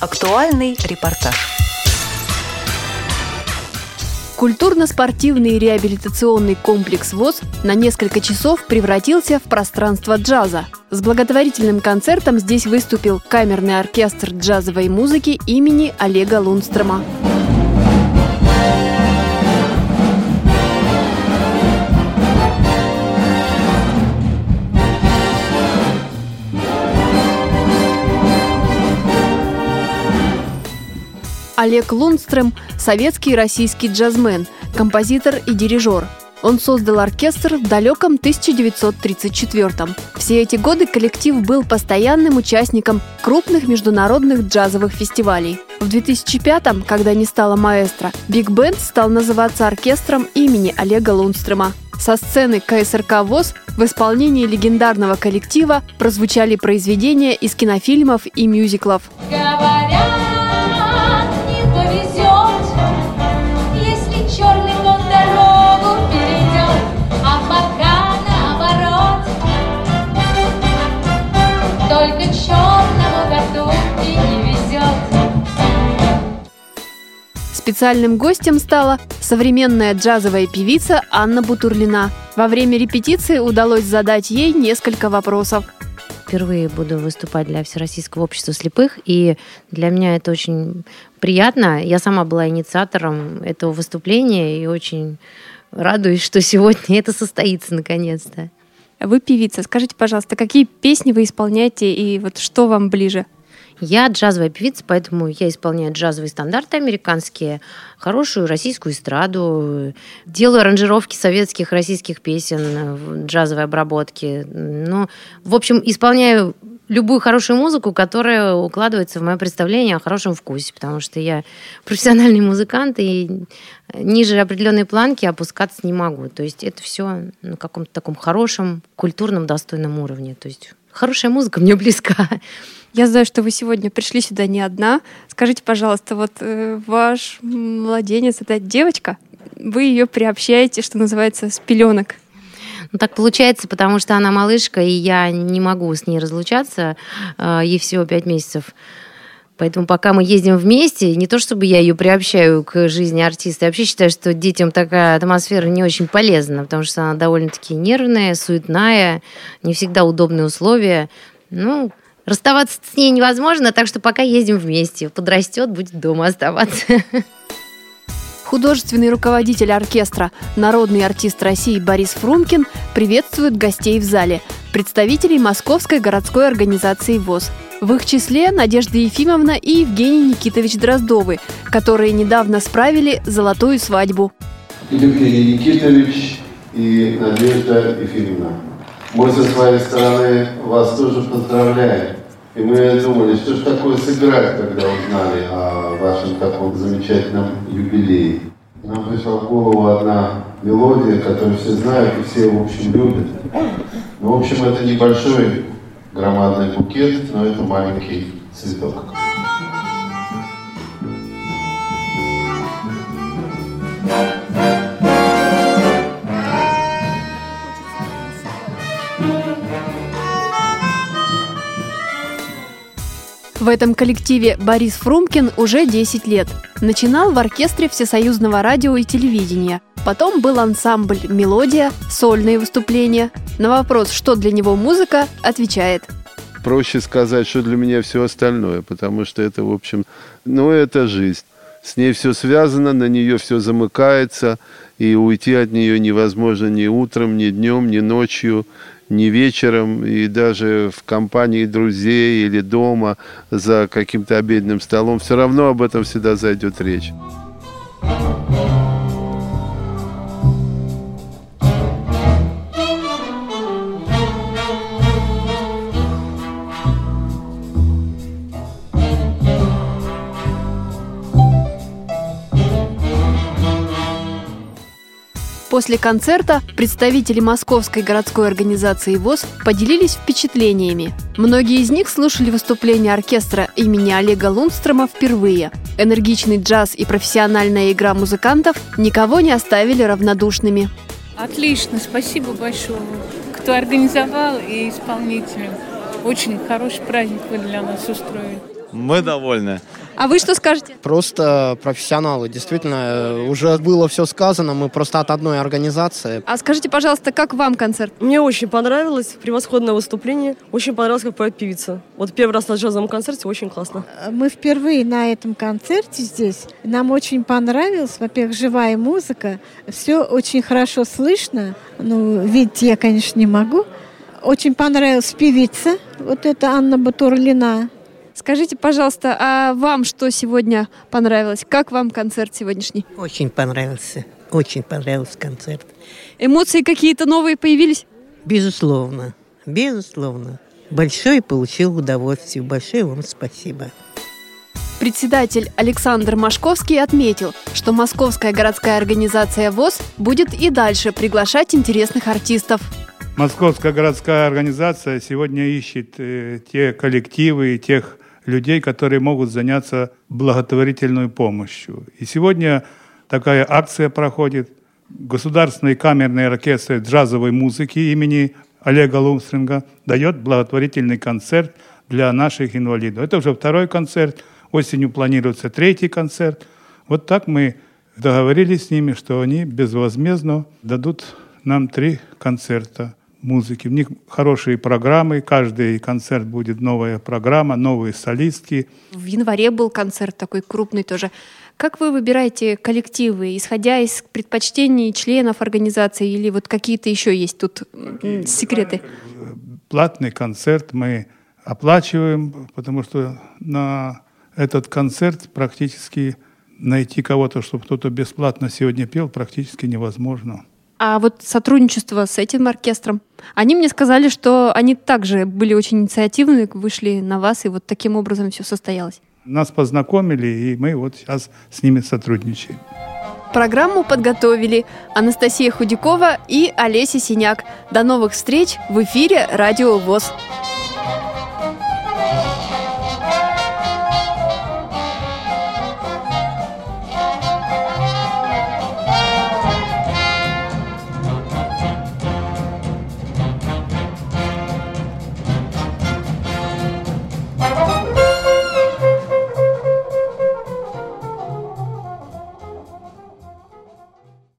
Актуальный репортаж. Культурно-спортивный реабилитационный комплекс ВОС на несколько часов превратился в пространство джаза. С благотворительным концертом здесь выступил камерный оркестр джазовой музыки имени Олега Лундстрема. Олег Лундстрем – советский и российский джазмен, композитор и дирижер. Он создал оркестр в далеком 1934-м. Все эти годы коллектив был постоянным участником крупных международных джазовых фестивалей. В 2005-м, когда не стало маэстро, биг-бенд стал называться оркестром имени Олега Лундстрема. Со сцены КСРК ВОС в исполнении легендарного коллектива прозвучали произведения из кинофильмов и мюзиклов. Специальным гостем стала современная джазовая певица Анна Бутурлина. Во время репетиции удалось задать ей несколько вопросов. Впервые буду выступать для Всероссийского общества слепых, и для меня это очень приятно. Я сама была инициатором этого выступления и очень радуюсь, что сегодня это состоится наконец-то. Вы певица. Скажите, пожалуйста, какие песни вы исполняете и вот что вам ближе? Я джазовая певица, поэтому я исполняю джазовые стандарты американские, хорошую российскую эстраду, делаю аранжировки советских, российских песен, джазовой обработки. Ну, в общем, исполняю любую хорошую музыку, которая укладывается в мое представление о хорошем вкусе, потому что я профессиональный музыкант, и ниже определенной планки опускаться не могу. То есть это все на каком-то таком хорошем, культурном, достойном уровне. То есть хорошая музыка мне близка. Я знаю, что вы сегодня пришли сюда не одна. Скажите, пожалуйста, вот ваш младенец, это девочка, вы ее приобщаете, что называется, с пеленок. Ну, так получается, потому что она малышка, и я не могу с ней разлучаться. Ей всего 5 месяцев. Поэтому пока мы ездим вместе, не то чтобы я ее приобщаю к жизни артиста, я вообще считаю, что детям такая атмосфера не очень полезна, потому что она довольно-таки нервная, суетная, не всегда удобные условия. Ну, расставаться с ней невозможно, так что пока ездим вместе. Подрастет, будет дома оставаться. Художественный руководитель оркестра, народный артист России Борис Фрумкин приветствует гостей в зале, представителей Московской городской организации ВОС. В их числе Надежда Ефимовна и Евгений Никитович Дроздовы, которые недавно справили золотую свадьбу. Евгений Никитович и Надежда Ефимовна, мы со своей стороны вас тоже поздравляем. И мы думали, что же такое сыграть, когда узнали о вашем таком замечательном юбилее. Нам пришла в голову одна мелодия, которую все знают и все, в общем, любят. Ну, в общем, это небольшой громадный букет, но это маленький цветок. В этом коллективе Борис Фрумкин уже 10 лет. Начинал в оркестре Всесоюзного радио и телевидения. Потом был ансамбль «Мелодия», сольные выступления. На вопрос, что для него музыка, отвечает. Проще сказать, что для меня все остальное, потому что это, в общем, это жизнь. С ней все связано, на нее все замыкается, и уйти от нее невозможно ни утром, ни днем, ни ночью, ни вечером, и даже в компании друзей или дома за каким-то обеденным столом. Все равно об этом всегда зайдет речь. После концерта представители Московской городской организации ВОС поделились впечатлениями. Многие из них слушали выступления оркестра имени Олега Лундстрема впервые. Энергичный джаз и профессиональная игра музыкантов никого не оставили равнодушными. Отлично, спасибо большое, кто организовал, и исполнителям. Очень хороший праздник вы для нас устроили. Мы довольны. А вы что скажете? Просто профессионалы. Действительно, уже было все сказано. Мы просто от одной организации. А скажите, пожалуйста, как вам концерт? Мне очень понравилось. Превосходное выступление. Очень понравилось, как поет певица. Вот первый раз на джазовом концерте. Очень классно. Мы впервые на этом концерте здесь. Нам очень понравилось. Во-первых, живая музыка. Все очень хорошо слышно. Ну, видеть я, конечно, не могу. Очень понравилась певица. Вот это Анна Бутурлина. Скажите, пожалуйста, а вам что сегодня понравилось? Как вам концерт сегодняшний? Очень понравился концерт. Эмоции какие-то новые появились? Безусловно. Большое получил удовольствие. Большое вам спасибо. Председатель Александр Машковский отметил, что Московская городская организация ВОС будет и дальше приглашать интересных артистов. Московская городская организация сегодня ищет те коллективы и тех людей, которые могут заняться благотворительной помощью. И сегодня такая акция проходит. Государственный камерный оркестр джазовой музыки имени Олега Лундстрема дает благотворительный концерт для наших инвалидов. Это уже второй концерт, осенью планируется третий концерт. Вот так мы договорились с ними, что они безвозмездно дадут нам 3 концерта музыки. В них хорошие программы, каждый концерт будет новая программа, новые солистки. В январе был концерт такой крупный тоже. Как вы выбираете коллективы, исходя из предпочтений членов организации или вот какие-то еще есть тут секреты? Платный концерт мы оплачиваем, потому что на этот концерт практически найти кого-то, чтобы кто-то бесплатно сегодня пел, практически невозможно. А вот сотрудничество с этим оркестром, они мне сказали, что они также были очень инициативны, вышли на вас, и вот таким образом все состоялось. Нас познакомили, и мы вот сейчас с ними сотрудничаем. Программу подготовили Анастасия Худякова и Олеся Синяк. До новых встреч в эфире «Радио ВОС».